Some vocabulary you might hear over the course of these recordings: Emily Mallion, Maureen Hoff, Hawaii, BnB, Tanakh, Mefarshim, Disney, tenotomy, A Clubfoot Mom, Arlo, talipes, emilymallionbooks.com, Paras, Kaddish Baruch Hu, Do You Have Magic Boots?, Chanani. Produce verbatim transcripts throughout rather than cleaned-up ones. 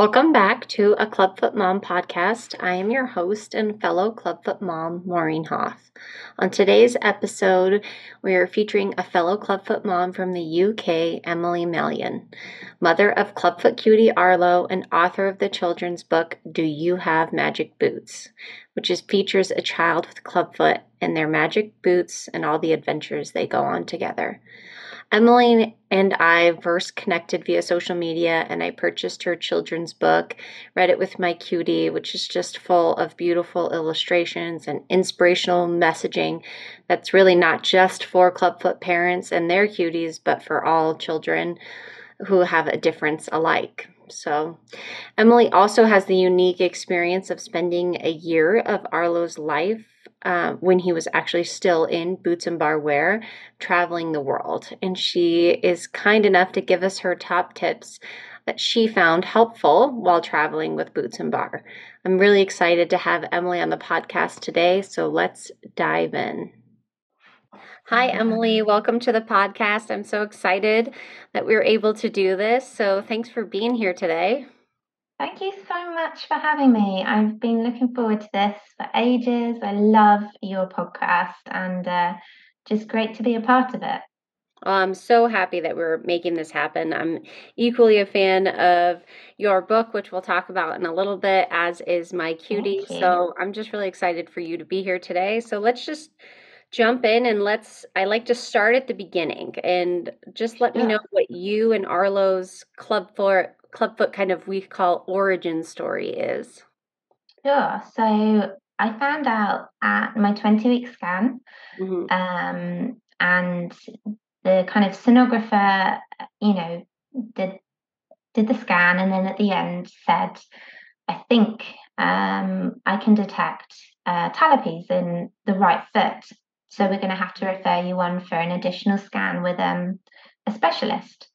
Welcome back to A Clubfoot Mom podcast. I am your host and fellow Clubfoot Mom, Maureen Hoff. On today's episode, we are featuring a fellow Clubfoot Mom from the U K, Emily Mallion, mother of Clubfoot cutie Arlo and author of the children's book, Do You Have Magic Boots?, which is, features a child with clubfoot and their magic boots and all the adventures they go on together. Emily and I first connected via social media, and I purchased her children's book, read it with my cutie, which is just full of beautiful illustrations and inspirational messaging that's really not just for clubfoot parents and their cuties, but for all children who have a difference alike. So Emily also has the unique experience of spending a year of Arlo's life Uh, when he was actually still in boots and bar wear, traveling the world. And she is kind enough to give us her top tips that she found helpful while traveling with boots and bar. I'm really excited to have Emily on the podcast today, so let's dive in. Hi, Emily. Welcome to the podcast. I'm so excited that we were able to do this, so thanks for being here today. Thank you so much for having me. I've been looking forward to this for ages. I love your podcast and uh, just great to be a part of it. Well, I'm so happy that we're making this happen. I'm equally a fan of your book, which we'll talk about in a little bit, as is my cutie. So I'm just really excited for you to be here today. So let's just jump in and let's, I like to start at the beginning and just let sure. me know what you and Arlo's Clubfoot Clubfoot kind of we call origin story is. Sure. So I found out at my twenty-week scan, mm-hmm. um, and the kind of sonographer, you know, did did the scan, and then at the end said, I think um, I can detect uh, talipes in the right foot. So we're going to have to refer you on for an additional scan with um, a specialist.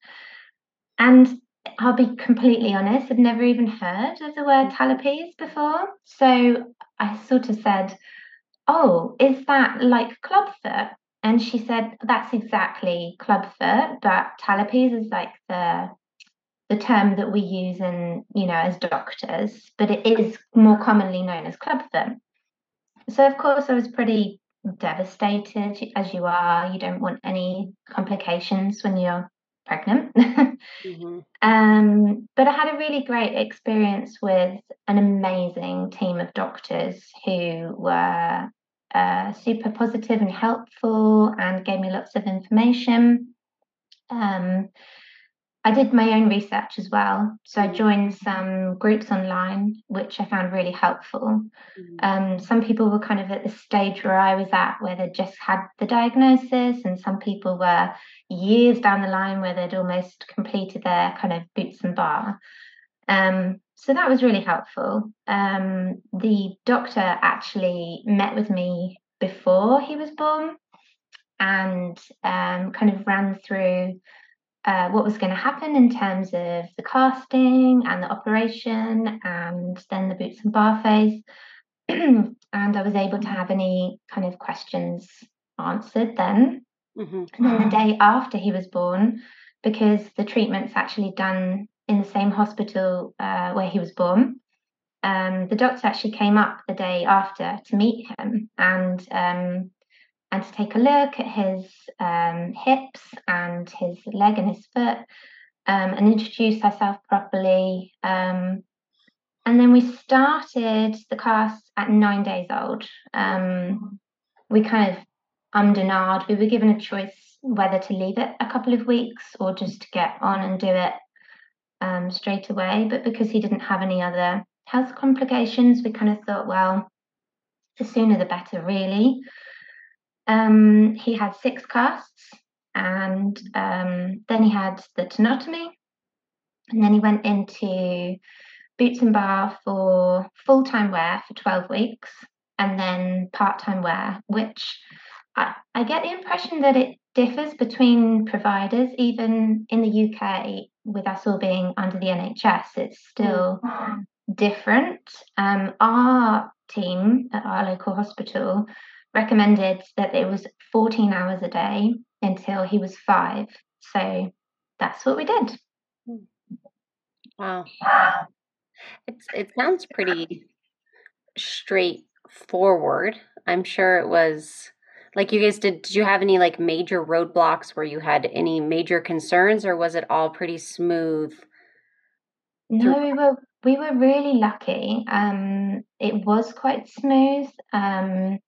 And I'll be completely honest, I'd never even heard of the word talipes before. So I sort of said, oh, is that like clubfoot? And she said, that's exactly clubfoot, but talipes is like the the term that we use in, you know, as doctors, but it is more commonly known as clubfoot. So of course I was pretty devastated, as you are. You don't want any complications when you're pregnant. mm-hmm. um, but I had a really great experience with an amazing team of doctors who were uh, super positive and helpful and gave me lots of information. Um, I did my own research as well. So I joined some groups online, which I found really helpful. Mm-hmm. Um, some people were kind of at the stage where I was at, where they just had the diagnosis, and some people were years down the line where they'd almost completed their kind of boots and bar. Um, so that was really helpful. Um, the doctor actually met with me before he was born and um, kind of ran through Uh, what was going to happen in terms of the casting and the operation and then the boots and bar phase. And I was able to have any kind of questions answered then. Mm-hmm. And then the day after he was born, because the treatment's actually done in the same hospital uh, where he was born, um, the doctor actually came up the day after to meet him and um and to take a look at his um, hips and his leg and his foot, um, and introduce herself properly. Um, and then we started the cast at nine days old. Um, we kind of ummed and ahed. We were given a choice whether to leave it a couple of weeks or just to get on and do it um, straight away. But because he didn't have any other health complications, we kind of thought, well, the sooner the better, really. Um, he had six casts, and um, then he had the tenotomy, and then he went into boots and bar for full-time wear for twelve weeks, and then part-time wear, which I, I get the impression that it differs between providers. Even in the U K, with us all being under the N H S, it's still mm-hmm. different. Um, our team at our local hospital recommended that it was fourteen hours a day until he was five. So that's what we did. Wow. It's, it sounds pretty straightforward. I'm sure it was like you guys did. Did you have any like major roadblocks where you had any major concerns, or was it all pretty smooth? No, we were we were really lucky. Um, it was quite smooth. Um,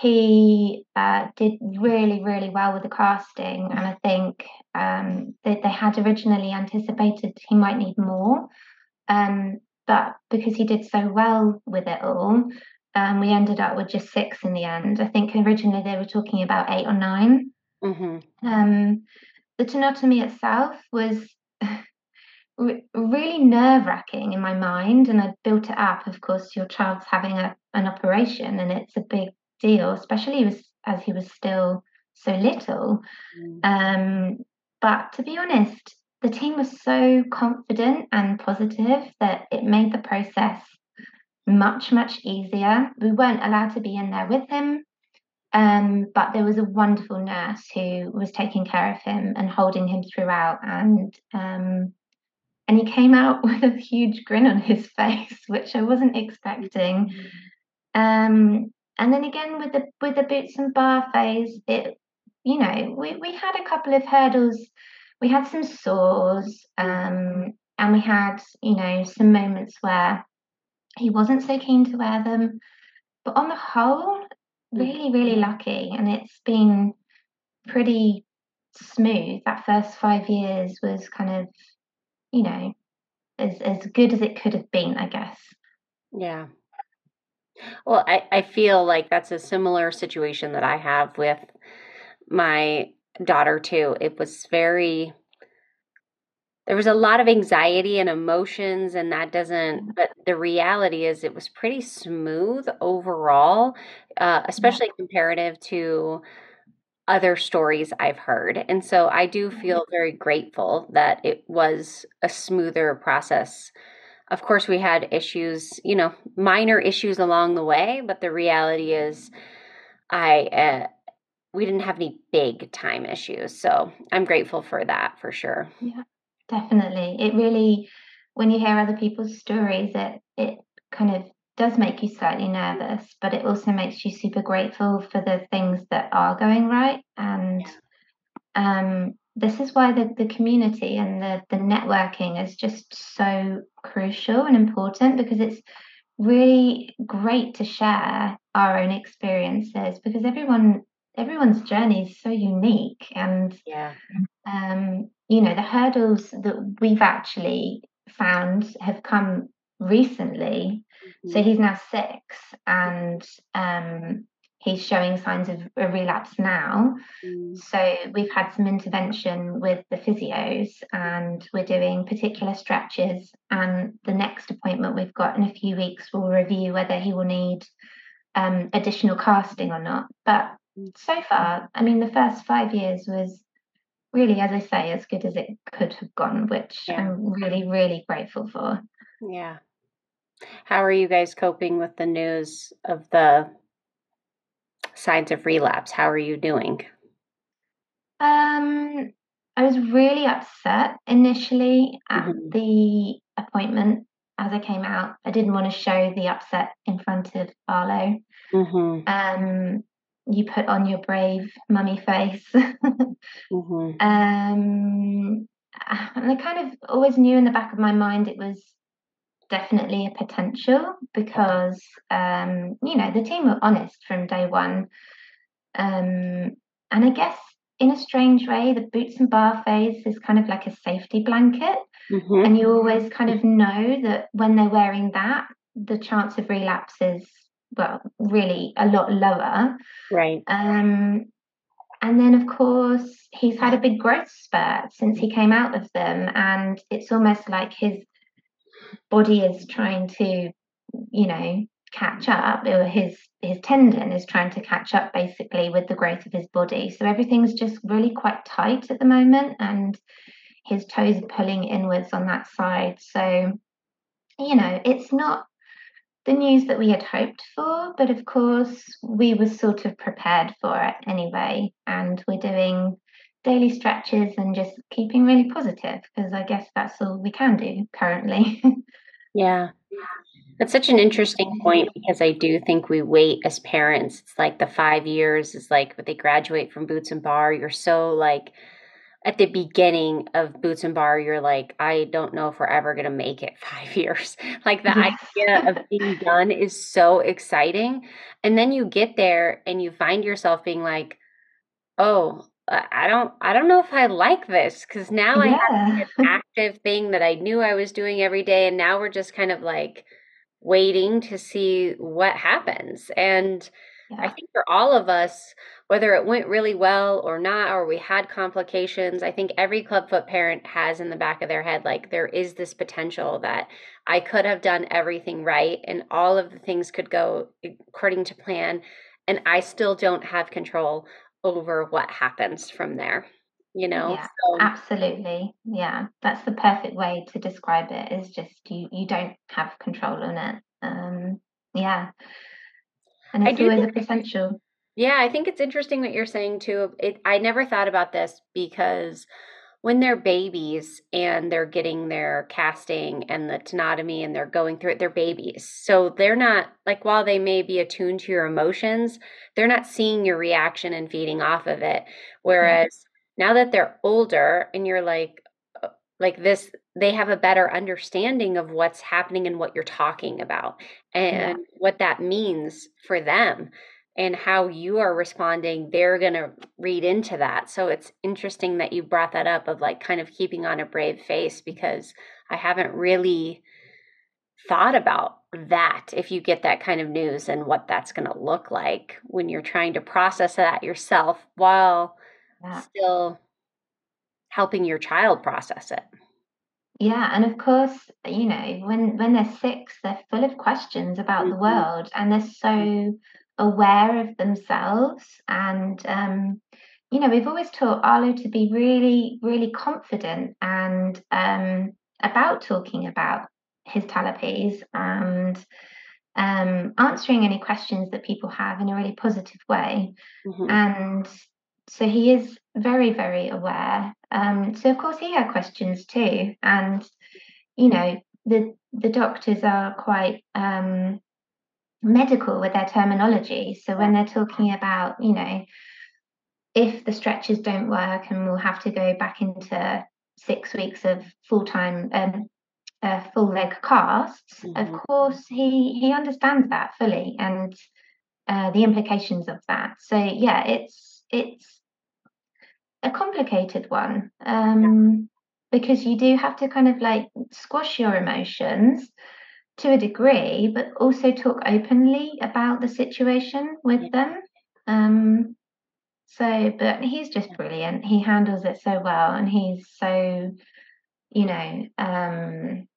he uh, did really, really well with the casting, and I think um, that they had originally anticipated he might need more. Um, but because he did so well with it all, um, we ended up with just six in the end. I think originally they were talking about eight or nine. Mm-hmm. Um, the tenotomy itself was really nerve-wracking in my mind, and I built it up. Of course, your child's having a, an operation, and it's a big deal, especially as, as he was still so little. Mm. Um, but to be honest, the team was so confident and positive that it made the process much, much easier. We weren't allowed to be in there with him, um, but there was a wonderful nurse who was taking care of him and holding him throughout, and um, and he came out with a huge grin on his face, which I wasn't expecting. Um, and then again, with the with the boots and bar phase, it you know we we had a couple of hurdles. We had some sores, um, and we had, you know, some moments where he wasn't so keen to wear them. But on the whole, really, really lucky. And it's been pretty smooth. That first five years was kind of, you know, as, as good as it could have been, I guess. Yeah. Well, I, I feel like that's a similar situation that I have with my daughter too. It was very, there was a lot of anxiety and emotions, and that doesn't, but the reality is it was pretty smooth overall, uh, especially comparative to other stories I've heard. And so I do feel very grateful that it was a smoother process. Of course, we had issues, you know, minor issues along the way, but the reality is I, uh, we didn't have any big time issues. So I'm grateful for that for sure. Yeah, definitely. It really, when you hear other people's stories, it, it kind of does make you slightly nervous, but it also makes you super grateful for the things that are going right. And yeah. um, this is why the, the community and the, the networking is just so crucial and important, because it's really great to share our own experiences, because everyone Everyone's journey is so unique, and yeah. um, you know, the hurdles that we've actually found have come recently. Mm-hmm. So he's now six, and um, he's showing signs of a relapse now. Mm-hmm. So we've had some intervention with the physios, and we're doing particular stretches. And the next appointment we've got in a few weeks will review whether he will need um, additional casting or not. But so far, I mean, the first five years was really, as I say, as good as it could have gone, which yeah. I'm really, really grateful for. Yeah. How are you guys coping with the news of the signs of relapse? How are you doing? Um, I was really upset initially at mm-hmm. the appointment. As I came out, I didn't want to show the upset in front of Arlo. Mm-hmm. Um. You put on your brave mummy face. mm-hmm. um, and I kind of always knew in the back of my mind it was definitely a potential, because, um, you know, the team were honest from day one. Um, and I guess in a strange way, the boots and bar phase is kind of like a safety blanket. Mm-hmm. And you always kind of know that when they're wearing that, the chance of relapse is, well, really a lot lower. Right. Um, and then, of course, he's had a big growth spurt since he came out of them. And it's almost like his body is trying to, you know, catch up, or his, his tendon is trying to catch up basically with the growth of his body. So everything's just really quite tight at the moment. And his toes are pulling inwards on that side. So, you know, it's not the news that we had hoped for, but of course we were sort of prepared for it anyway, and we're doing daily stretches and just keeping really positive, because I guess that's all we can do currently. Yeah. That's such an interesting point, because I do think we wait as parents. It's like the five years is like when they graduate from Boots and Bar. You're so like at the beginning of Boots and Bar, you're like, I don't know if we're ever going to make it five years. Like the idea of being done is so exciting. And then you get there and you find yourself being like, oh, I don't, I don't know if I like this, because now yeah. I have an active thing that I knew I was doing every day. And now we're just kind of like waiting to see what happens. And yeah. I think for all of us, whether it went really well or not, or we had complications, I think every clubfoot parent has in the back of their head, like, there is this potential that I could have done everything right and all of the things could go according to plan, and I still don't have control over what happens from there, you know? Yeah, so, absolutely. Yeah. That's the perfect way to describe it, is just you, you don't have control on it. Um, yeah. And it's always think, a potential. Yeah. I think it's interesting what you're saying too. It, I never thought about this, because when they're babies and they're getting their casting and the tenotomy and they're going through it, they're babies. So they're not, like, while they may be attuned to your emotions, they're not seeing your reaction and feeding off of it. Whereas mm-hmm. now that they're older and you're like, like this, they have a better understanding of what's happening and what you're talking about and yeah. what that means for them. And how you are responding, they're going to read into that. So it's interesting that you brought that up, of like kind of keeping on a brave face, because I haven't really thought about that. If you get that kind of news and what that's going to look like when you're trying to process that yourself while yeah. still helping your child process it. Yeah. And of course, you know, when, when they're six, they're full of questions about mm-hmm. the world, and they're so aware of themselves. And um you know, we've always taught Arlo to be really really confident and um about talking about his talipes and um answering any questions that people have in a really positive way. Mm-hmm. And so he is very very aware, um so of course he had questions too. And you know, the the doctors are quite um medical with their terminology, so when they're talking about, you know, if the stretches don't work and we'll have to go back into six weeks of full-time um uh, full leg casts, mm-hmm. of course he he understands that fully, and uh the implications of that. So yeah, it's it's a complicated one, um yeah. because you do have to kind of like squash your emotions to a degree, but also talk openly about the situation with yeah. them. Um, so, but he's just brilliant. He handles it so well, and he's so, you know, um,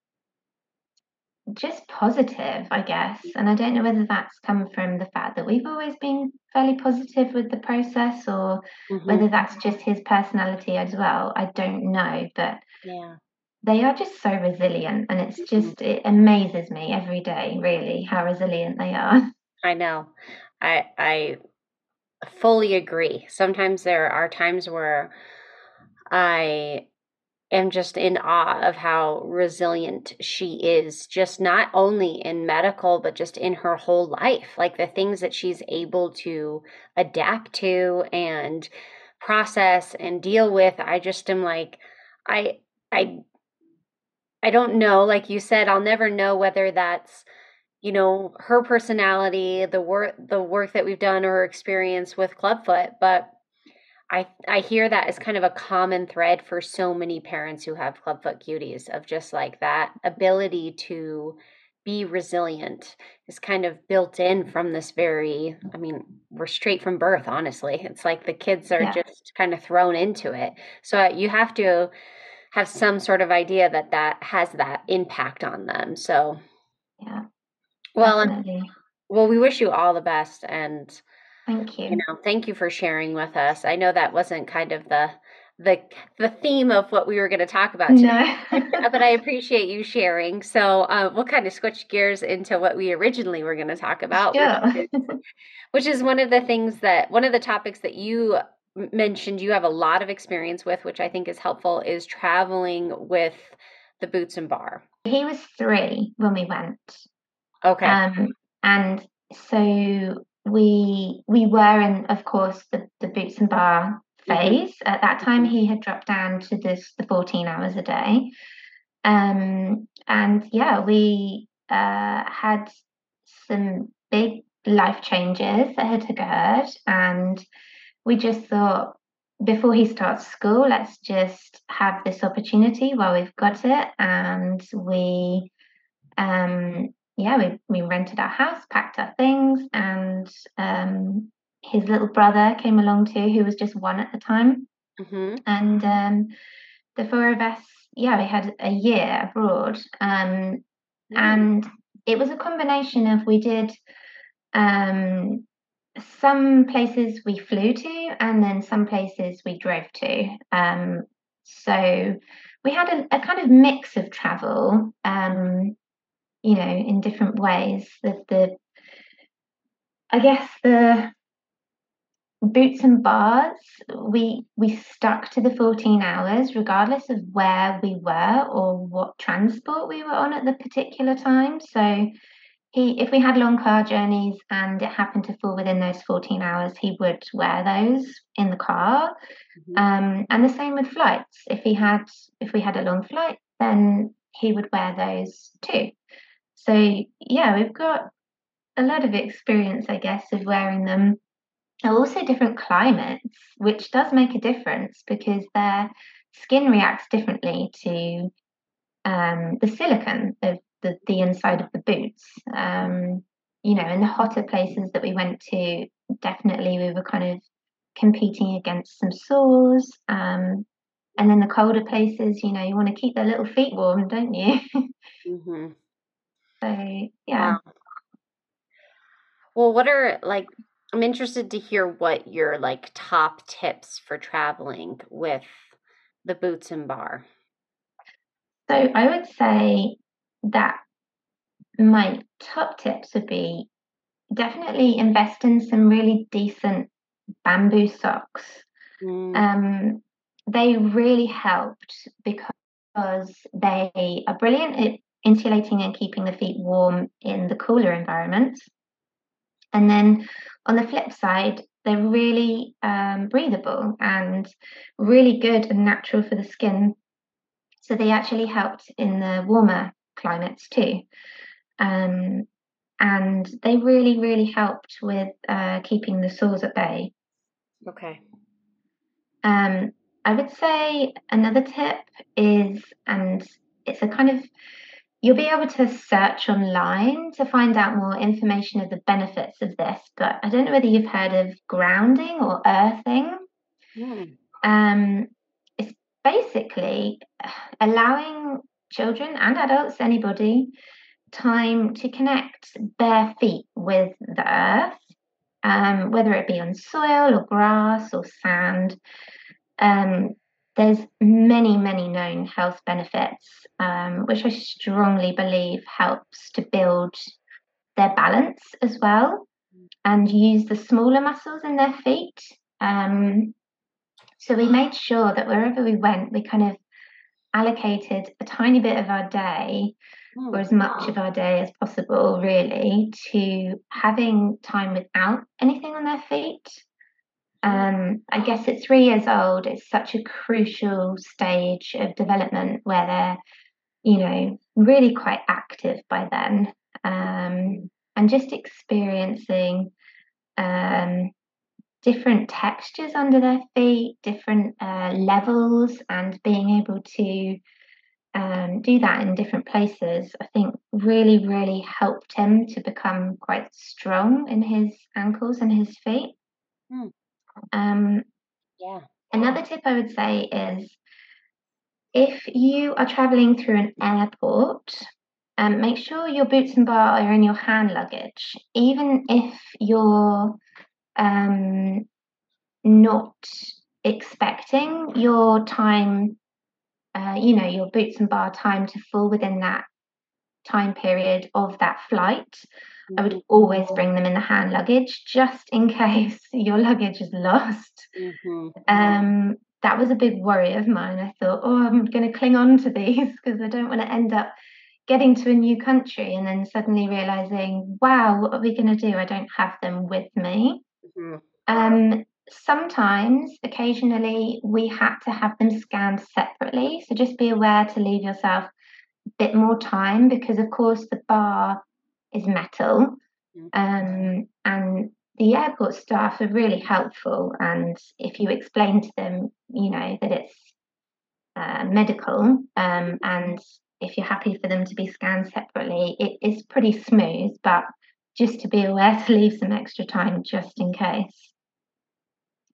just positive, I guess. And I don't know whether that's come from the fact that we've always been fairly positive with the process, or mm-hmm. whether that's just his personality as well. I don't know, but yeah. they are just so resilient, and it's just, it amazes me every day, really, how resilient they are. I know. I I fully agree. Sometimes there are times where I am just in awe of how resilient she is, just not only in medical, but just in her whole life. Like the things that she's able to adapt to and process and deal with. I just am like, I, I, I don't know, like you said, I'll never know whether that's, you know, her personality, the work, the work that we've done, or experience with Clubfoot. But I, I hear that as kind of a common thread for so many parents who have Clubfoot cuties, of just like that ability to be resilient is kind of built in from this very, I mean, we're straight from birth, honestly. It's like the kids are yeah. just kind of thrown into it. So you have to have some sort of idea that that has that impact on them. So, yeah. Well, and, well, we wish you all the best, and thank you. You know, thank you for sharing with us. I know that wasn't kind of the the the theme of what we were going to talk about today, no. but I appreciate you sharing. So, uh, we'll kind of switch gears into what we originally were going to talk about, yeah. which, is, which is one of the things that one of the topics that you mentioned you have a lot of experience with, which I think is helpful, is traveling with the boots and bar? He was three when we went. Okay. Um, and so we we were in, of course, the, the boots and bar phase. At that time, he had dropped down to this the fourteen hours a day. Um, and yeah, we uh, had some big life changes that had occurred, and we just thought, before he starts school, let's just have this opportunity while we've got it. And we, um, yeah, we, we rented our house, packed our things, and um, his little brother came along too, who was just one at the time. Mm-hmm. And um, the four of us, yeah, we had a year abroad. Um, mm-hmm. And it was a combination of, we did um some places we flew to, and then some places we drove to. Um, so we had a, a kind of mix of travel, um, you know, in different ways. The, the, I guess the boots and bars, we we stuck to the fourteen hours, regardless of where we were or what transport we were on at the particular time. So He, if we had long car journeys and it happened to fall within those fourteen hours, he would wear those in the car. Mm-hmm. Um, and the same with flights. If he had, if we had a long flight, then he would wear those too. So yeah, we've got a lot of experience, I guess, of wearing them. And also different climates, which does make a difference because their skin reacts differently to um, the silicone of The, the inside of the boots. Um, you know, in the hotter places that we went to, definitely we were kind of competing against some sores. Um, and then the colder places, you know, you want to keep their little feet warm, don't you? Mm-hmm. So, yeah. Wow. Well, what are, like, I'm interested to hear what your, like, top tips for traveling with the boots and bar. So I would say that my top tips would be definitely invest in some really decent bamboo socks. Mm. Um, they really helped because they are brilliant at insulating and keeping the feet warm in the cooler environments. And then on the flip side, they're really um, breathable and really good and natural for the skin. So they actually helped in the warmer climates too, um, and they really really helped with uh, keeping the sores at bay. Okay. Um, I would say another tip is, and it's a kind of, you'll be able to search online to find out more information of the benefits of this, but I don't know whether you've heard of grounding or earthing. Yeah. Um, it's basically allowing children and adults, anybody, time to connect their feet with the earth, um, whether it be on soil or grass or sand. Um, there's many, many known health benefits, um, which I strongly believe helps to build their balance as well and use the smaller muscles in their feet. Um, so we made sure that wherever we went, we kind of allocated a tiny bit of our day, or as much of our day as possible, really, to having time without anything on their feet. Um, I guess at three years old, it's such a crucial stage of development where they're, you know, really quite active by then, um, and just experiencing um, different textures under their feet, different uh, levels, and being able to um, do that in different places, I think really, really helped him to become quite strong in his ankles and his feet. Mm. Um, yeah. Another tip I would say is, if you are traveling through an airport, um, make sure your boots and bar are in your hand luggage, even if you're um not expecting your time, uh you know, your boots and bar time to fall within that time period of that flight. I would always bring them in the hand luggage just in case your luggage is lost. Mm-hmm. um that was a big worry of mine. I thought, oh, I'm going to cling on to these because I don't want to end up getting to a new country and then suddenly realizing, wow, what are we going to do? I don't have them with me. Mm-hmm. Um, sometimes, occasionally, we had to have them scanned separately. So just be aware to leave yourself a bit more time because, of course, the bar is metal. Mm-hmm. um, and the airport staff are really helpful. And if you explain to them, you know, that it's uh, medical um, and if you're happy for them to be scanned separately, it is pretty smooth, but just to be aware to leave some extra time just in case.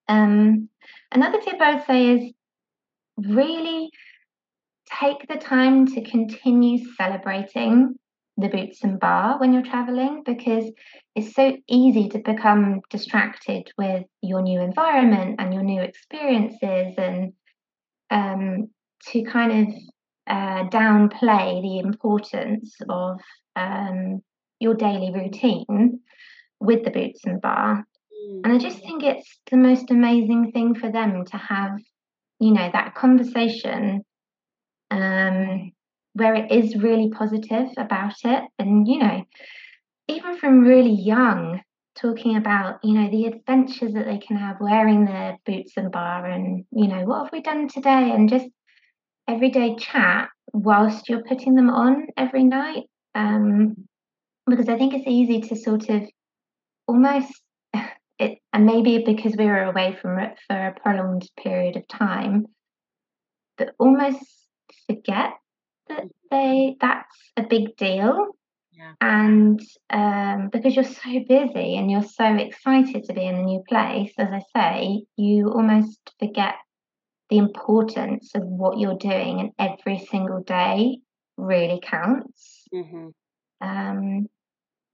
Um, another tip I would say is really take the time to continue celebrating the boots and bar when you're traveling, because it's so easy to become distracted with your new environment and your new experiences and um, to kind of Uh, downplay the importance of um, your daily routine with the boots and bar. Mm. And I just think it's the most amazing thing for them to have, you know, that conversation um, where it is really positive about it. And, you know, even from really young, talking about, you know, the adventures that they can have wearing their boots and bar and, you know, what have we done today? And just everyday chat whilst you're putting them on every night, um, because I think it's easy to sort of almost, it, and maybe because we were away from it for a prolonged period of time, but almost forget that they that's a big deal. Yeah. And um, because you're so busy and you're so excited to be in a new place, as I say, you almost forget the importance of what you're doing, and every single day really counts. Mm-hmm. Um,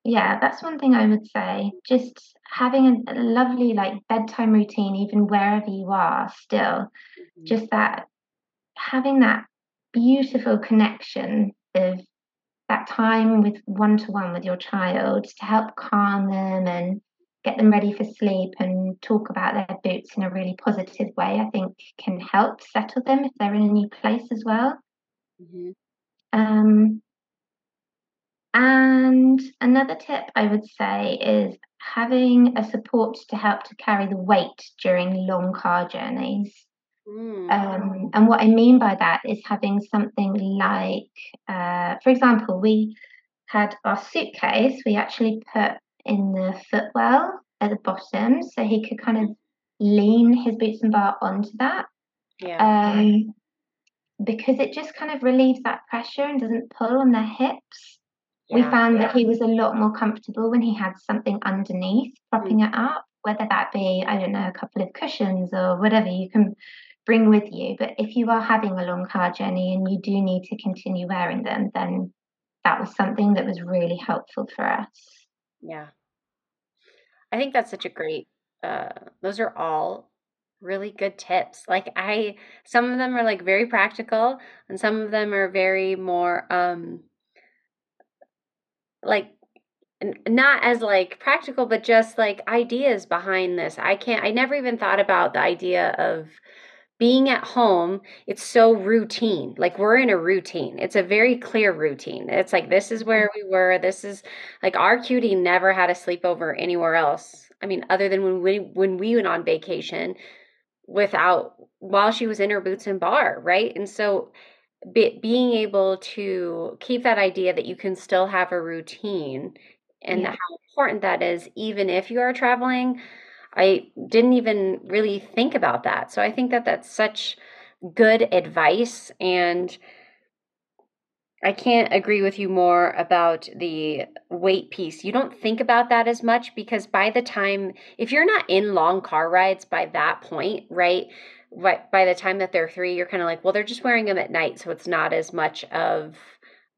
yeah, that's one thing I would say. Just having a, a lovely like bedtime routine, even wherever you are still, mm-hmm. just that having that beautiful connection of that time with one-to-one with your child to help calm them and get them ready for sleep and talk about their boots in a really positive way, I think can help settle them if they're in a new place as well. Mm-hmm. Um, and another tip I would say is having a support to help to carry the weight during long car journeys. Mm. Um, and what I mean by that is having something like, uh, for example, we had our suitcase, we actually put in the footwell at the bottom so he could kind of lean his boots and bar onto that. Yeah. Um, because it just kind of relieves that pressure and doesn't pull on their hips. Yeah, we found yeah. that he was a lot more comfortable when he had something underneath propping mm. it up, whether that be, I don't know, a couple of cushions or whatever you can bring with you. But if you are having a long car journey and you do need to continue wearing them, then that was something that was really helpful for us. Yeah. I think that's such a great, uh, those are all really good tips. Like I, some of them are like very practical and some of them are very more, um, like n- not as like practical, but just like ideas behind this. I can't, I never even thought about the idea of being at home. It's so routine. Like we're in a routine. It's a very clear routine. It's like, this is where we were. This is like our cutie never had a sleepover anywhere else. I mean, other than when we, when we went on vacation without, while she was in her boots and bar. Right. And so be, being able to keep that idea that you can still have a routine and yeah. how important that is, even if you are traveling, I didn't even really think about that. So I think that that's such good advice. And I can't agree with you more about the weight piece. You don't think about that as much because by the time, if you're not in long car rides by that point, right, by the time that they're three, you're kind of like, well, they're just wearing them at night. So it's not as much of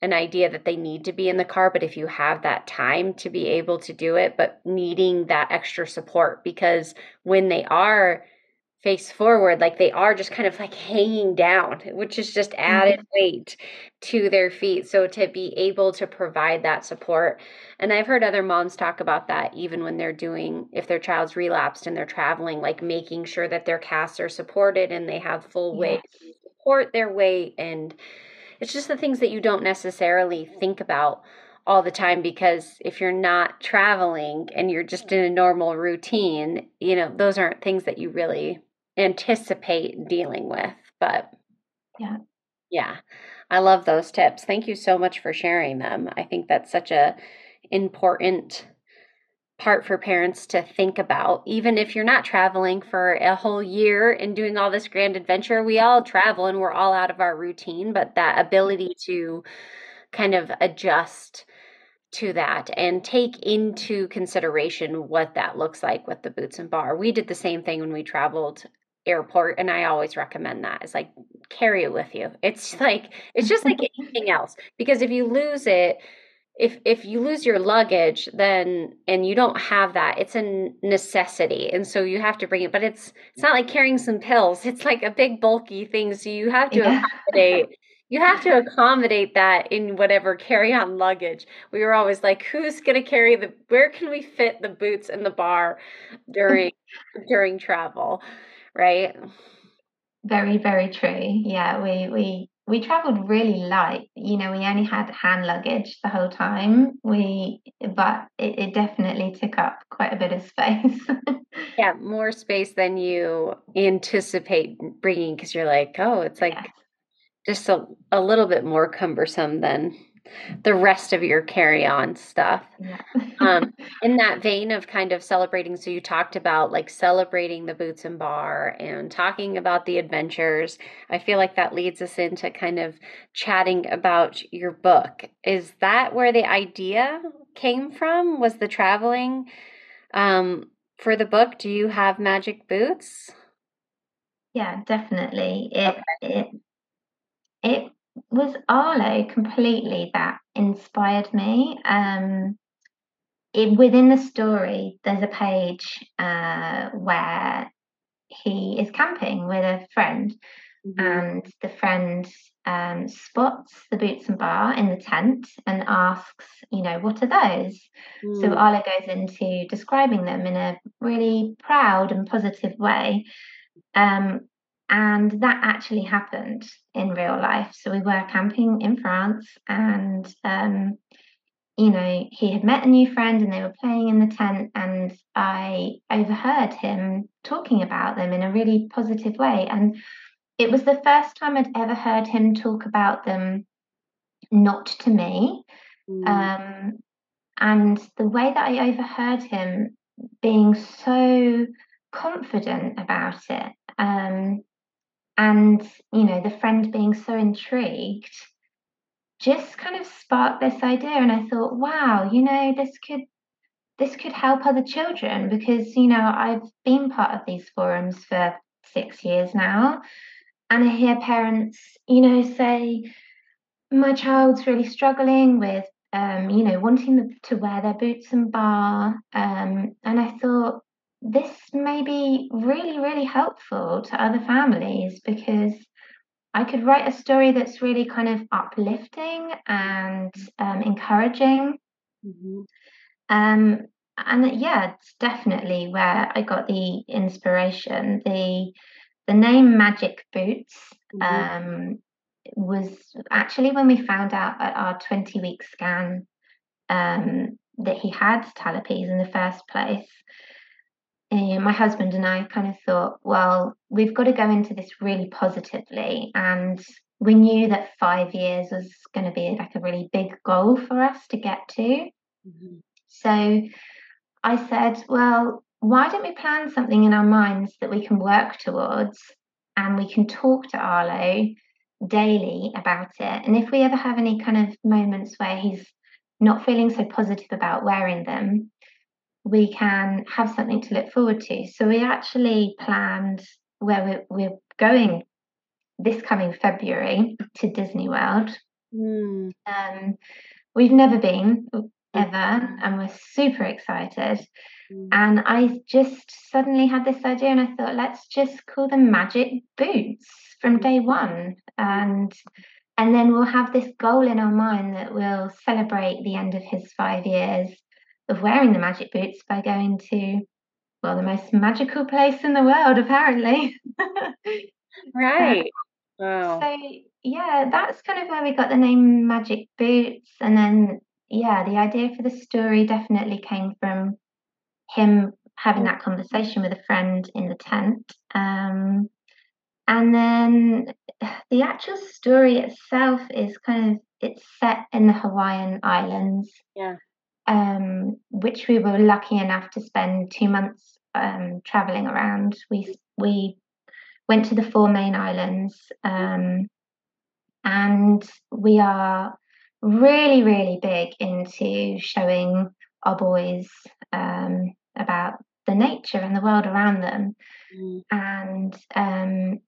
an idea that they need to be in the car, but if you have that time to be able to do it, but needing that extra support because when they are face forward, like they are just kind of like hanging down, which is just added mm-hmm. weight to their feet. So to be able to provide that support. And I've heard other moms talk about that, even when they're doing, if their child's relapsed and they're traveling, like making sure that their casts are supported and they have full yeah. weight, support their weight. And it's just the things that you don't necessarily think about all the time, because if you're not traveling and you're just in a normal routine, you know, those aren't things that you really anticipate dealing with. But yeah, yeah, I love those tips. Thank you so much for sharing them. I think that's such a important part for parents to think about. Even if you're not traveling for a whole year and doing all this grand adventure, we all travel and we're all out of our routine, but that ability to kind of adjust to that and take into consideration what that looks like with the boots and bar. We did the same thing when we traveled airport, and I always recommend that. It's like, carry it with you. It's like, it's just like anything else, because if you lose it, if if you lose your luggage, then, and you don't have that, it's a necessity. And so you have to bring it, but it's, it's not like carrying some pills. It's like a big bulky thing. So you have to yeah. accommodate You have to accommodate that in whatever carry-on luggage. We were always like, who's going to carry the, where can we fit the boots and the bar during, during travel, right? Very, very true. Yeah, we, we, we traveled really light. You know, we only had hand luggage the whole time. We, but it, it definitely took up quite a bit of space. Yeah, more space than you anticipate bringing, because you're like, oh, it's like, yeah. just a, a little bit more cumbersome than the rest of your carry-on stuff. Yeah. um, in that vein of kind of celebrating, so you talked about like celebrating the boots and bar and talking about the adventures. I feel like that leads us into kind of chatting about your book. Is that where the idea came from? Was the traveling um, for the book? Do You Have Magic Boots? Yeah, definitely. It. Okay. it It was Arlo completely that inspired me. Um, it, within the story, there's a page uh, where he is camping with a friend, mm-hmm. and the friend um, spots the boots and bar in the tent and asks, you know, what are those? Mm. So Arlo goes into describing them in a really proud and positive way. Um, And that actually happened in real life. So we were camping in France, and, um, you know, he had met a new friend and they were playing in the tent, and I overheard him talking about them in a really positive way. And it was the first time I'd ever heard him talk about them, not to me. Mm. Um, and the way that I overheard him being so confident about it, um, and, you know, the friend being so intrigued just kind of sparked this idea. And I thought, wow, you know, this could, this could help other children, because, you know, I've been part of these forums for six years now, and I hear parents, you know, say, my child's really struggling with, um, you know, wanting them to wear their boots and bar. Um, and I thought, this may be really, really helpful to other families, because I could write a story that's really kind of uplifting and um, encouraging. Mm-hmm. Um, and yeah, it's definitely where I got the inspiration. The the name Magic Boots mm-hmm. um, was actually when we found out at our twenty-week scan um, that he had talipes in the first place. And my husband and I kind of thought, well, we've got to go into this really positively. And we knew that five years was going to be like a really big goal for us to get to. Mm-hmm. So I said, well, why don't we plan something in our minds that we can work towards, and we can talk to Arlo daily about it. And if we ever have any kind of moments where he's not feeling so positive about wearing them, we can have something to look forward to. So we actually planned where we're, we're going this coming February to Disney World. Mm. Um, we've never been ever, and we're super excited. And I just suddenly had this idea, and I thought, let's just call them magic boots from day one. And and then we'll have this goal in our mind that we'll celebrate the end of his five years of wearing the magic boots by going to, well, the most magical place in the world, apparently. Right. Wow. So, yeah, that's kind of where we got the name Magic Boots. And then, yeah, the idea for the story definitely came from him having that conversation with a friend in the tent. Um, and then the actual story itself is kind of, it's set in the Hawaiian Islands. Yeah. Um, which we were lucky enough to spend two months um, traveling around. We we went to the four main islands, um, and we are really, really big into showing our boys um, about the nature and the world around them. Mm. And um,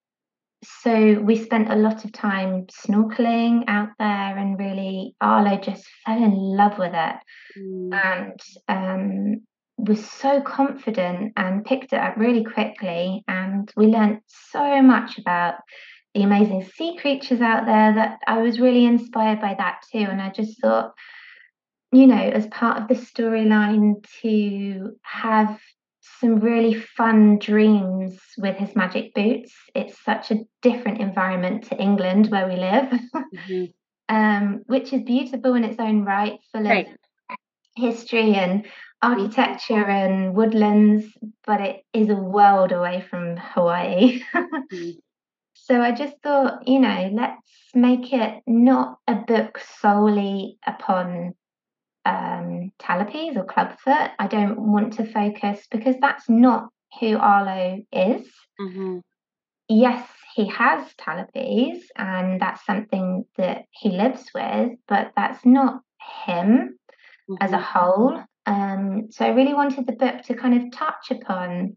so we spent a lot of time snorkeling out there, and really Arlo just fell in love with it. Mm. And um, was so confident and picked it up really quickly. And we learned so much about the amazing sea creatures out there that I was really inspired by that too. And I just thought, you know, as part of the storyline, to have some really fun dreams with his magic boots. It's such a different environment to England where we live, mm-hmm. um, which is beautiful in its own right, full of right. history and architecture and woodlands, but it is a world away from Hawaii. Mm-hmm. So I just thought, you know, let's make it not a book solely upon Um, talipes or clubfoot. I don't want to focus, because that's not who Arlo is. Mm-hmm. Yes, he has talipes, and that's something that he lives with, but that's not him mm-hmm. as a whole. Um, so I really wanted the book to kind of touch upon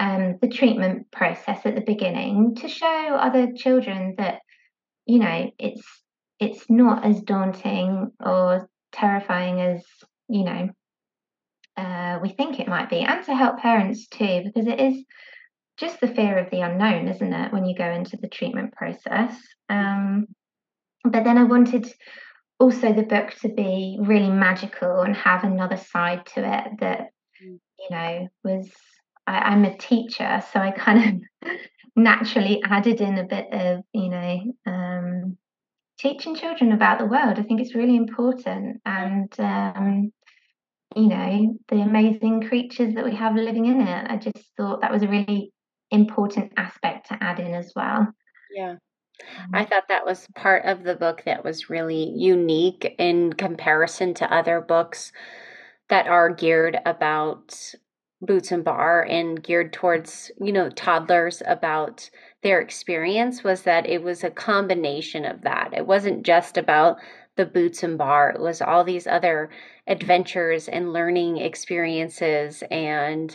um, the treatment process at the beginning, to show other children that, you know, it's it's not as daunting or terrifying as, you know, uh, we think it might be, and to help parents too, because it is just the fear of the unknown, isn't it, when you go into the treatment process. Um, but then I wanted also the book to be really magical and have another side to it that, you know, was, I, I'm a teacher, so I kind of naturally added in a bit of, you know, um, teaching children about the world. I think it's really important, and um, you know, the amazing creatures that we have living in it. I just thought that was a really important aspect to add in as well. Yeah, I thought that was part of the book that was really unique in comparison to other books that are geared about Boots and Bar and geared towards, you know, toddlers about their experience, was that it was a combination of that. It wasn't just about the boots and bar. It was all these other adventures and learning experiences and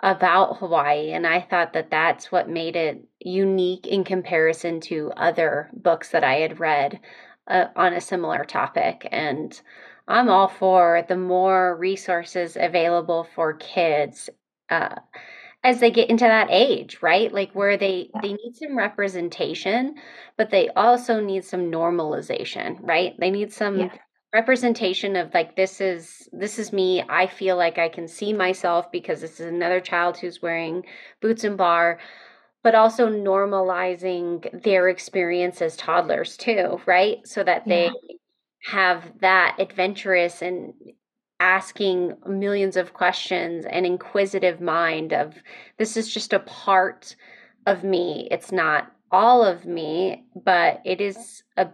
about Hawaii. And I thought that that's what made it unique in comparison to other books that I had read uh, on a similar topic. And I'm all for the more resources available for kids uh as they get into that age, right? Like where they, they need some representation, but they also need some normalization, right? They need some yeah. representation of like, this is, this is me. I feel like I can see myself because this is another child who's wearing boots and bar, but also normalizing their experience as toddlers too, right? So that they yeah. have that adventurous and asking millions of questions and inquisitive mind of, this is just a part of me. It's not all of me, but it is a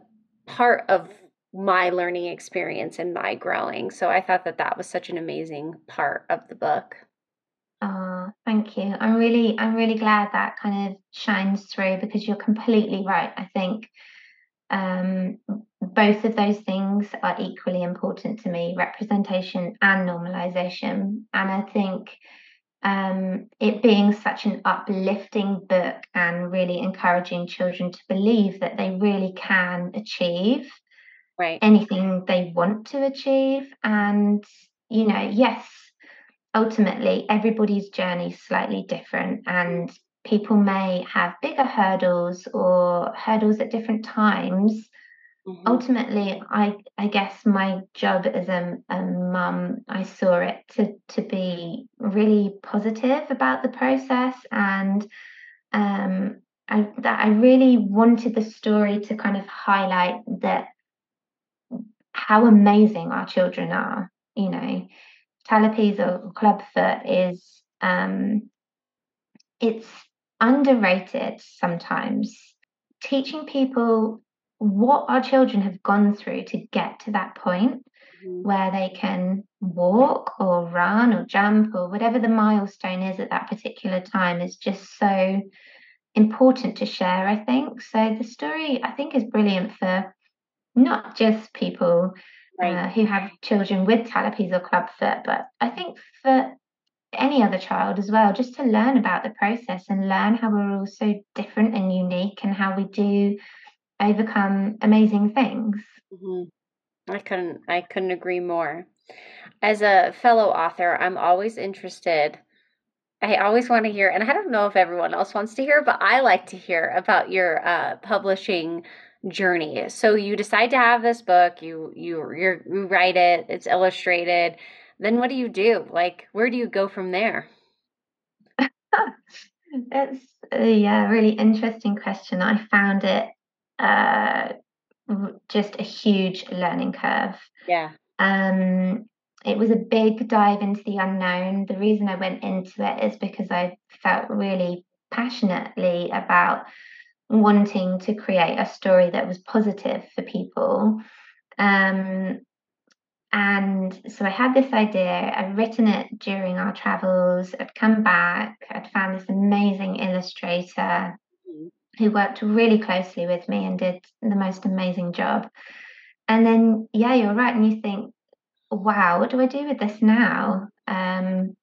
part of my learning experience and my growing. So I thought that that was such an amazing part of the book. Oh, thank you. I'm really, I'm really glad that kind of shines through, because you're completely right. I think um, both of those things are equally important to me, representation and normalization. And I think um, it being such an uplifting book and really encouraging children to believe that they really can achieve right. anything they want to achieve. And, you know, yes, ultimately everybody's journey is slightly different, and people may have bigger hurdles or hurdles at different times. Mm-hmm. Ultimately, I I guess my job as a, a mum, I saw it to, to be really positive about the process, and um, I, that I really wanted the story to kind of highlight that how amazing our children are. You know, talipes or clubfoot is um, it's underrated sometimes. Teaching people what our children have gone through to get to that point, mm-hmm. where they can walk or run or jump or whatever the milestone is at that particular time, is just so important to share, I think. So the story, I think, is brilliant for not just people right. uh, who have children with talipes or clubfoot, but I think for any other child as well, just to learn about the process and learn how we're all so different and unique and how we do overcome amazing things. Mm-hmm. I couldn't I couldn't agree more. As a fellow author, I'm always interested. I always want to hear, and I don't know if everyone else wants to hear, but I like to hear about your uh, publishing journey. So you decide to have this book, you you you're, you write it, it's illustrated. Then what do you do? Like, where do you go from there? That's a yeah, really interesting question. I found it Uh, just a huge learning curve. Yeah. Um, it was a big dive into the unknown. The reason I went into it is because I felt really passionately about wanting to create a story that was positive for people. Um, and so I had this idea. I'd written it during our travels. I'd come back. I'd found this amazing illustrator who worked really closely with me and did the most amazing job. And then, yeah, you're right. And you think, wow, what do I do with this now? Um,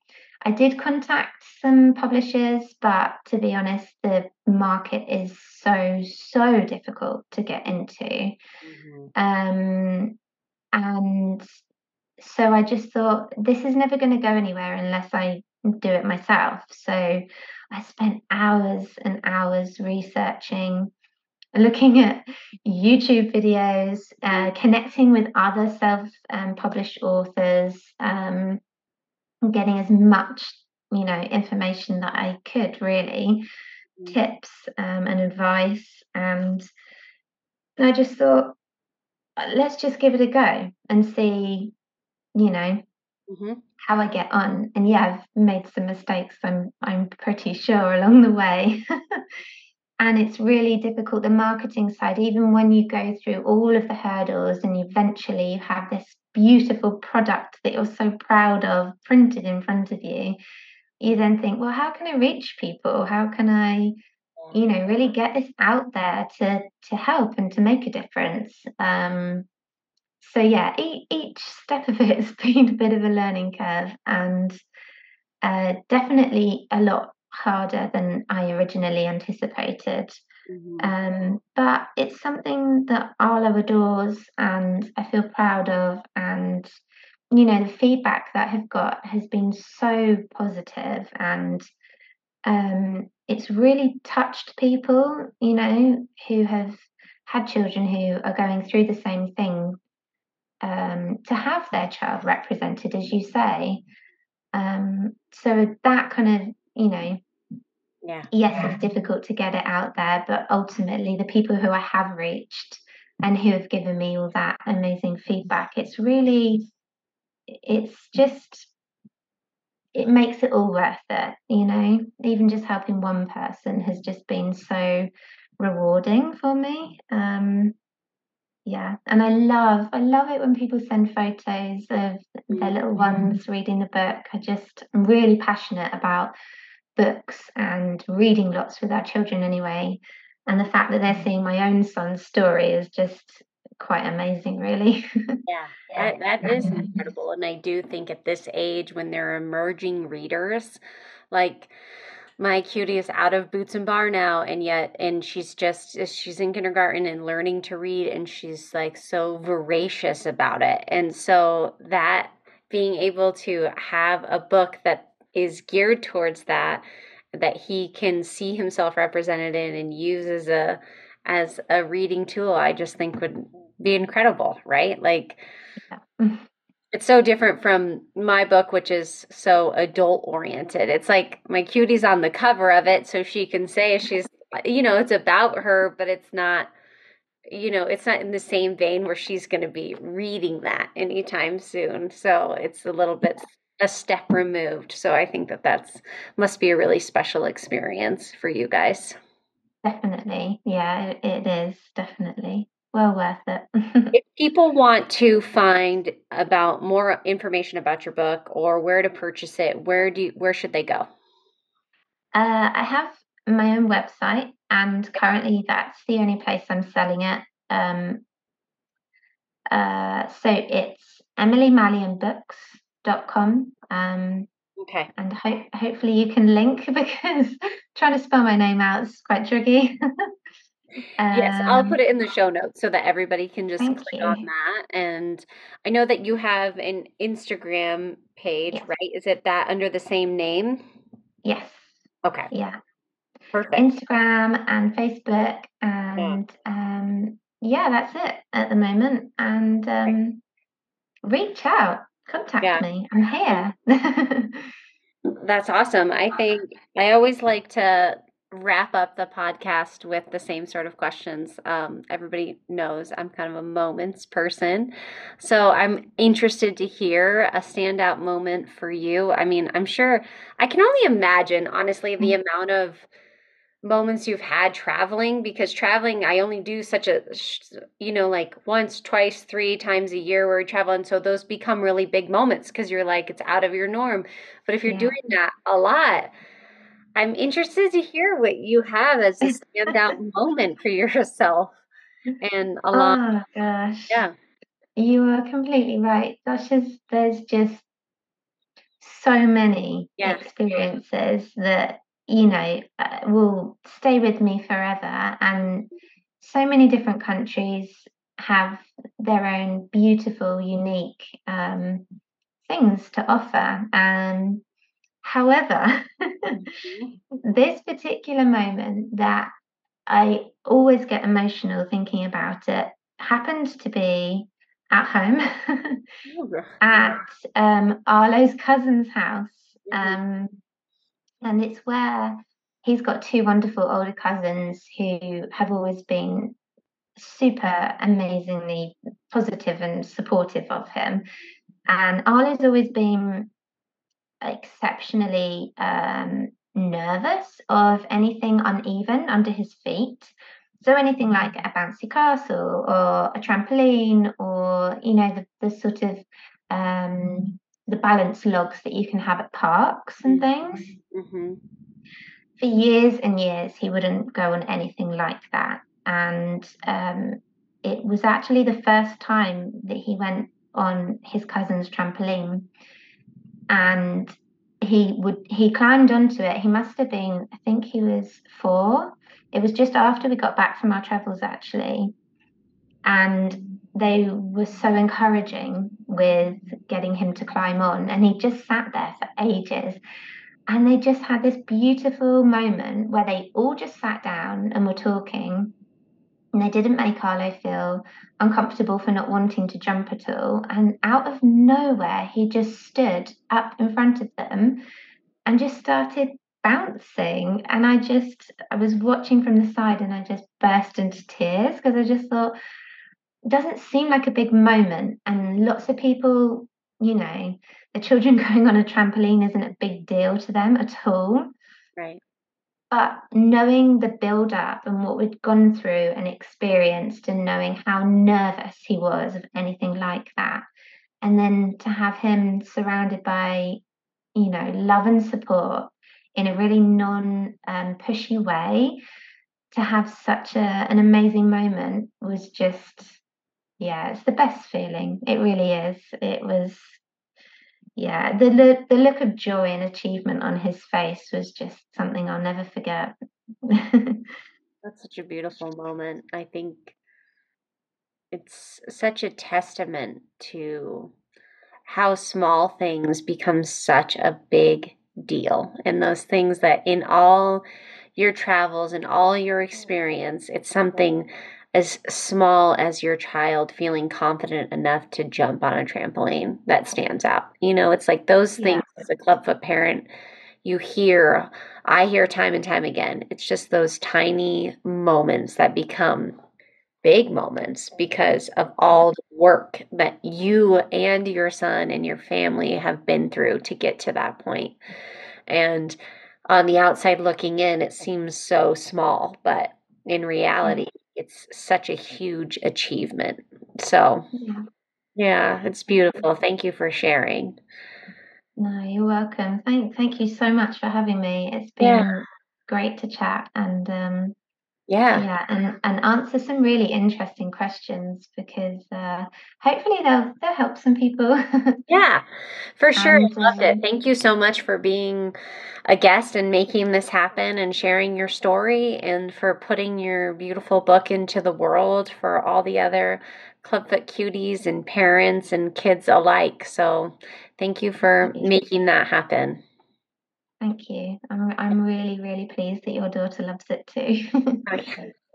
I did contact some publishers, but to be honest, the market is so, so difficult to get into. Mm-hmm. Um, and so I just thought, this is never going to go anywhere unless I do it myself. So I spent hours and hours researching, looking at YouTube videos, uh, connecting with other self-published um, authors, um, getting as much, you know, information that I could, really, mm-hmm. tips um, and advice. And I just thought, let's just give it a go and see, you know, mm-hmm. how I get on. And yeah, I've made some mistakes, I'm I'm pretty sure, along the way. And it's really difficult, the marketing side, even when you go through all of the hurdles and eventually you have this beautiful product that you're so proud of printed in front of you, you then think, well, how can I reach people? How can I, you know, really get this out there to to help and to make a difference? Um So yeah, each step of it has been a bit of a learning curve, and uh, definitely a lot harder than I originally anticipated. Mm-hmm. Um, but it's something that Arlo adores and I feel proud of. And, you know, the feedback that I've got has been so positive, and um, it's really touched people, you know, who have had children who are going through the same thing. Um, to have their child represented, as you say. Um, so that kind of, you know, yeah. yes, yeah. it's difficult to get it out there, but ultimately the people who I have reached and who have given me all that amazing feedback, it's really, it's just, it makes it all worth it, you know. Even just helping one person has just been so rewarding for me. Um Yeah, and I love, I love it when people send photos of their little ones reading the book. I just, I'm really passionate about books and reading lots with our children anyway. And the fact that they're seeing my own son's story is just quite amazing, really. Yeah, that, that is incredible. And I do think at this age, when they're emerging readers, like, my cutie is out of Boots and Bar now, and yet, and she's just, she's in kindergarten and learning to read, and she's like so voracious about it. And so that being able to have a book that is geared towards that, that he can see himself represented in and use as a, as a reading tool, I just think would be incredible, right? Like, yeah. It's so different from my book, which is so adult oriented. It's like my cutie's on the cover of it, so she can say she's, you know, it's about her, but it's not, you know, it's not in the same vein where she's going to be reading that anytime soon. So it's a little bit a step removed. So I think that that's must be a really special experience for you guys. Definitely. Yeah, it, it is definitely. Well worth it. If people want to find about more information about your book or where to purchase it, where do you, where should they go? Uh, I have my own website, and currently that's the only place I'm selling it. Um, uh, so it's emily mallion books dot com. Um, okay. And ho- hopefully you can link, because trying to spell my name out is quite tricky. Um, yes, I'll put it in the show notes so that everybody can just click you. on that. And I know that you have an Instagram page, yeah. right? Is it that under the same name? Yes. Okay. Yeah. Perfect. Instagram and Facebook, and yeah. um yeah, that's it at the moment. And um reach out, contact yeah. me. I'm here. That's awesome. I think I always like to wrap up the podcast with the same sort of questions. Um, everybody knows I'm kind of a moments person. So I'm interested to hear a standout moment for you. I mean, I'm sure I can only imagine, honestly, the amount of moments you've had traveling, because traveling, I only do such a, you know, like once, twice, three times a year where we travel. And so those become really big moments because you're like, it's out of your norm. But if you're yeah. doing that a lot, I'm interested to hear what you have as a standout moment for yourself. And a lot. Oh, gosh. Yeah. You are completely right. Gosh, is, there's just so many yeah. experiences that, you know, uh, will stay with me forever. And so many different countries have their own beautiful, unique um, things to offer. And however, this particular moment that I always get emotional thinking about it happened to be at home at um, Arlo's cousin's house. Um, and it's where he's got two wonderful older cousins who have always been super amazingly positive and supportive of him. And Arlo's always been exceptionally um, nervous of anything uneven under his feet. So anything like a bouncy castle or a trampoline, or, you know, the, the sort of um, the balance logs that you can have at parks and things. Mm-hmm. For years and years, he wouldn't go on anything like that. And um, it was actually the first time that he went on his cousin's trampoline. And he would he climbed onto it. He must have been, I think he was four. It was just after we got back from our travels, actually. And they were so encouraging with getting him to climb on. And he just sat there for ages. And they just had this beautiful moment where they all just sat down and were talking. And they didn't make Arlo feel uncomfortable for not wanting to jump at all. And out of nowhere, he just stood up in front of them and just started bouncing. And I just, I was watching from the side, and I just burst into tears, because I just thought, it doesn't seem like a big moment. And lots of people, you know, the children going on a trampoline isn't a big deal to them at all. Right. But knowing the build-up and what we'd gone through and experienced, and knowing how nervous he was of anything like that, and then to have him surrounded by, you know, love and support in a really non-pushy um, way, to have such a, an amazing moment was just, yeah, it's the best feeling. It really is. It was, yeah, the look, the look of joy and achievement on his face was just something I'll never forget. That's such a beautiful moment. I think it's such a testament to how small things become such a big deal. And those things that in all your travels and all your experience, it's something as small as your child feeling confident enough to jump on a trampoline that stands out. You know, it's like those things yeah. as a clubfoot parent, you hear, I hear time and time again. It's just those tiny moments that become big moments because of all the work that you and your son and your family have been through to get to that point. And on the outside looking in, it seems so small, but in reality, it's such a huge achievement. So, yeah, yeah it's beautiful. Thank you for sharing. No, you're welcome. Thank, thank you so much for having me. It's been yeah. great to chat and um, yeah, yeah, and, and answer some really interesting questions because uh, hopefully they'll they'll help some people. yeah, for sure. And, I loved it. Thank you so much for being a guest and making this happen and sharing your story and for putting your beautiful book into the world for all the other Clubfoot cuties and parents and kids alike. So thank you for making that happen. Thank you. I'm I'm really, really pleased that your daughter loves it too.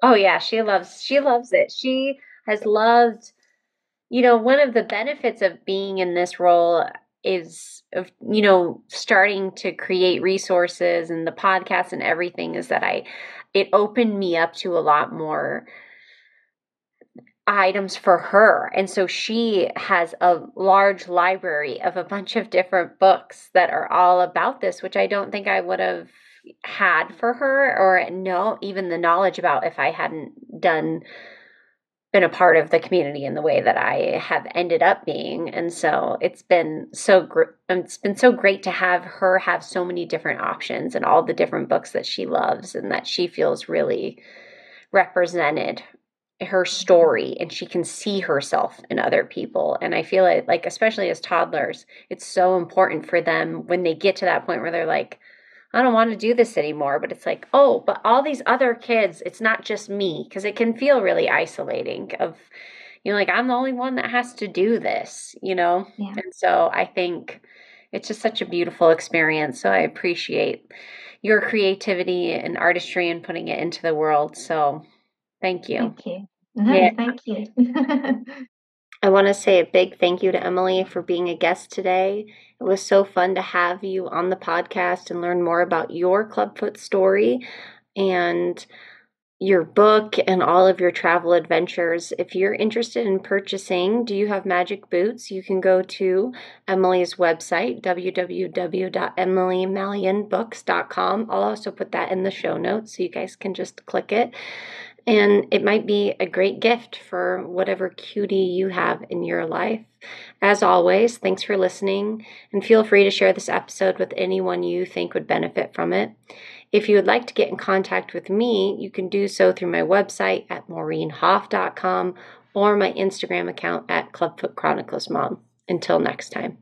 Oh yeah, she loves she loves it. She has loved, you know, one of the benefits of being in this role is of, you know, starting to create resources and the podcast and everything is that I it opened me up to a lot more items for her. And so she has a large library of a bunch of different books that are all about this, which I don't think I would have had for her or no, even the knowledge about if I hadn't done been a part of the community in the way that I have ended up being. And so it's been so gr- it's been so great to have her have so many different options and all the different books that she loves and that she feels really represented her story and she can see herself in other people. And I feel like, like, especially as toddlers, it's so important for them when they get to that point where they're like, I don't want to do this anymore. But it's like, oh, but all these other kids, it's not just me. Cause it can feel really isolating of, you know, like I'm the only one that has to do this, you know? Yeah. And so I think it's just such a beautiful experience. So I appreciate your creativity and artistry and putting it into the world. So thank you. Thank you. No, yeah. Thank you. I want to say a big thank you to Emily for being a guest today. It was so fun to have you on the podcast and learn more about your clubfoot story and your book and all of your travel adventures. If you're interested in purchasing Do You Have Magic Boots? You can go to Emily's website, w w w dot emily mallion books dot com. I'll also put that in the show notes so you guys can just click it. And it might be a great gift for whatever cutie you have in your life. As always, thanks for listening, and feel free to share this episode with anyone you think would benefit from it. If you would like to get in contact with me, you can do so through my website at maureen hoff dot com or my Instagram account at Clubfoot Chronicles Mom. Until next time.